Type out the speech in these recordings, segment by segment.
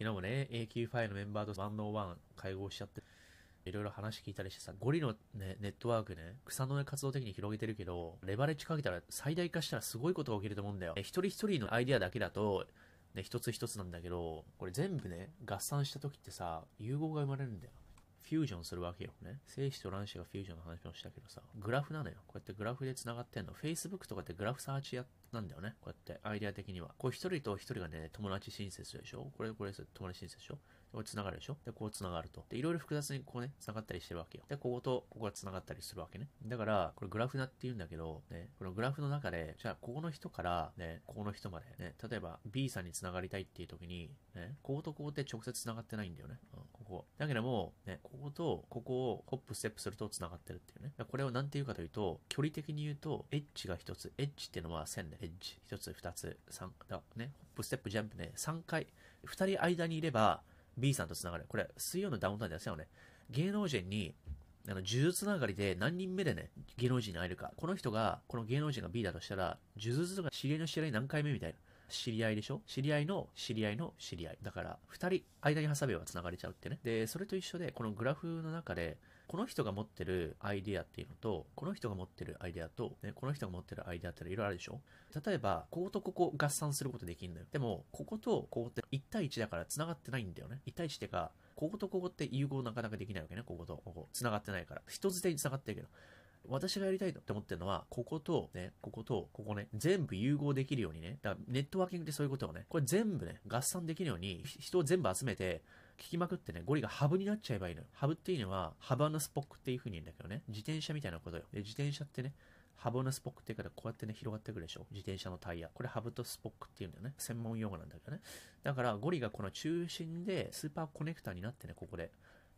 昨日もね、AQ5 のメンバーと101会合しちゃって、いろいろ話聞いたりしてさ、ゴリの、ね、ネットワークね、草の根活動的に広げてるけど、レバレッジかけたら最大化したらすごいことが起きると思うんだよ。一人一人のアイデアだけだと、ね、一つ一つなんだけど、これ全部ね、合算した時ってさ、融合が生まれるんだよ。フュージョンするわけよ。ね。精子と卵子がフュージョンの話もしたけどさ、グラフなのよ。こうやってグラフで繋がってんの。Facebook とかってグラフサーチやなんだよね。こうやって、アイデア的には。こう一人と一人がね、友達申請するでしょ？これ、友達申請でしょ？これ繋がるでしょ？で、こう繋がると。で、いろいろ複雑にこうね、繋がったりしてるわけよ。で、ここと、ここが繋がったりするわけね。だから、これグラフなって言うんだけど、ね、このグラフの中で、じゃあ、ここの人から、ね、ここの人まで、ね、例えば、B さんに繋がりたいっていう時に、ね、こことここって直接繋がってないんだよね。うん、ここ。だけども、ね、ここと、ここをホップステップすると繋がってるっていうね。これをなんて言うかというと、距離的に言うと、エッジが一つ。エッジっていうのは線ね。エッジ、一つ、二つ、三、だ、ね、ホップ、ステップ、ジャンプね、3回、2人間にいれば、B さんと繋がる。これ、水曜のダウンタウンでやったよね。芸能人に、呪術つながりで何人目でね、芸能人に会えるか。この芸能人が B だとしたら、呪術とか知り合いの知り合い何回目みたいな。知り合いでしょ？知り合いの知り合いの知り合い。だから、2人、間に挟めば繋がれちゃうってね。で、それと一緒で、このグラフの中で、この人が持ってるアイディアっていうのと、この人が持ってるアイディアと、ね、この人が持ってるアイディアっていろいろあるでしょ？例えば、こことここ合算することできるのよ。でも、こことここって1対1だから繋がってないんだよね。1対1ってか、こことここって融合なかなかできないわけね。こことここ。繋がってないから。人づてに繋がってるけど。私がやりたいって思ってるのは、ここと、ね、ここと、ここね、全部融合できるようにね、だからネットワーキングってそういうことをね、これ全部ね、合算できるように、人を全部集めて、聞きまくってね、ゴリがハブになっちゃえばいいのよ。ハブっていうのは、ハブ&スポックっていう風に言うんだけどね、自転車みたいなことよ。で、自転車ってね、ハブのスポックっていうからこうやってね、広がってくるでしょ。自転車のタイヤ。これハブとスポックっていうんだよね。専門用語なんだけどね。だから、ゴリがこの中心で、スーパーコネクターになってね、ここで。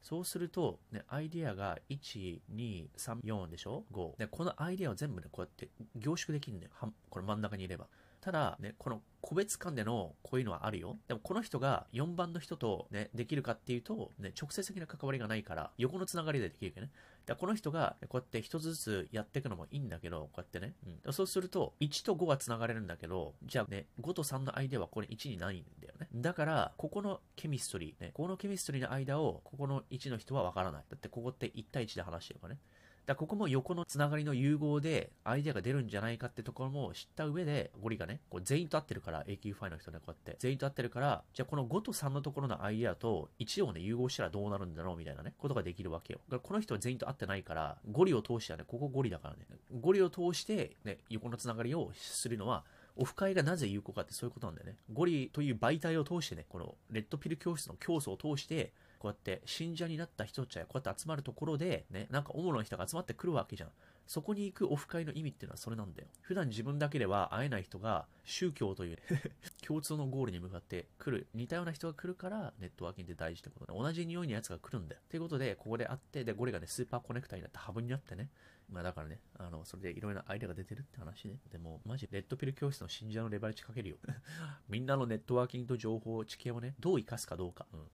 そうすると、ね、アイディアが1、2、3、4でしょ ?5。で、このアイディアを全部ね、こうやって凝縮できるんだよ。これ真ん中にいれば。ただ、ね、この個別間でのこういうのはあるよ。でもこの人が4番の人とね、できるかっていうと、ね、直接的な関わりがないから、横のつながりでできるけどね。だからこの人がこうやって一つずつやっていくのもいいんだけど、こうやってね。うん、そうすると、1と5はつながれるんだけど、じゃあね、5と3の間はこれ1にないんだよね。だから、ここのケミストリー、ね、ここのケミストリーの間を、ここの1の人はわからない。だってここって1対1で話してるからね。だここも横のつながりの融合でアイデアが出るんじゃないかってところも知った上で、ゴリがね、こう全員と合ってるから、AQ5 の人ね、こうやって。全員と合ってるから、じゃあこの5と3のところのアイデアと1をね、融合したらどうなるんだろうみたいなね、ことができるわけよ。だからこの人は全員と合ってないから、ゴリを通してはね、ここゴリだからね、ゴリを通してね、横のつながりをするのは、オフ会がなぜ有効かってそういうことなんだよね。ゴリという媒体を通してね、このレッドピル教室の教祖を通して、こうやって信者になった人たちがこうやって集まるところで、ね、なんか主な人が集まってくるわけじゃん。そこに行くオフ会の意味っていうのはそれなんだよ。普段自分だけでは会えない人が宗教という、ね、共通のゴールに向かって来る。似たような人が来るからネットワーキングって大事ってことね。同じ匂いのやつが来るんだよ。ということで、ここで会って、で、ゴリがね、スーパーコネクターになってハブになってね。まあだからね、それでいろいろなアイデアが出てるって話ね。でも、マジ、レッドピル教室の信者のレバレッジかけるよ。みんなのネットワーキングと情報、知見をね、どう活かすかどうか。うん。